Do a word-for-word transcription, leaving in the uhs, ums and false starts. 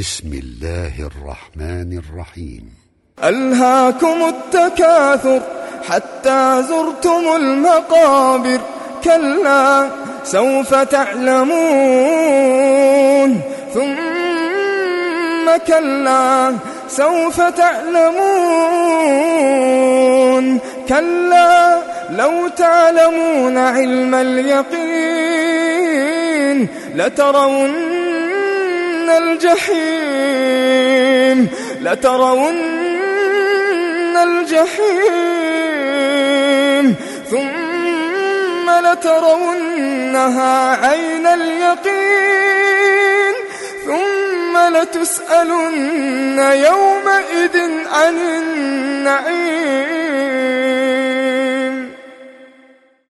بسم الله الرحمن الرحيم. ألهاكم التكاثر حتى زرتم المقابر، كلا سوف تعلمون، ثم كلا سوف تعلمون، كلا لو تعلمون علم اليقين لترون الجحيم لترون الجحيم ثم لترونها عين اليقين، ثم لتسألن يومئذ عن النعيم.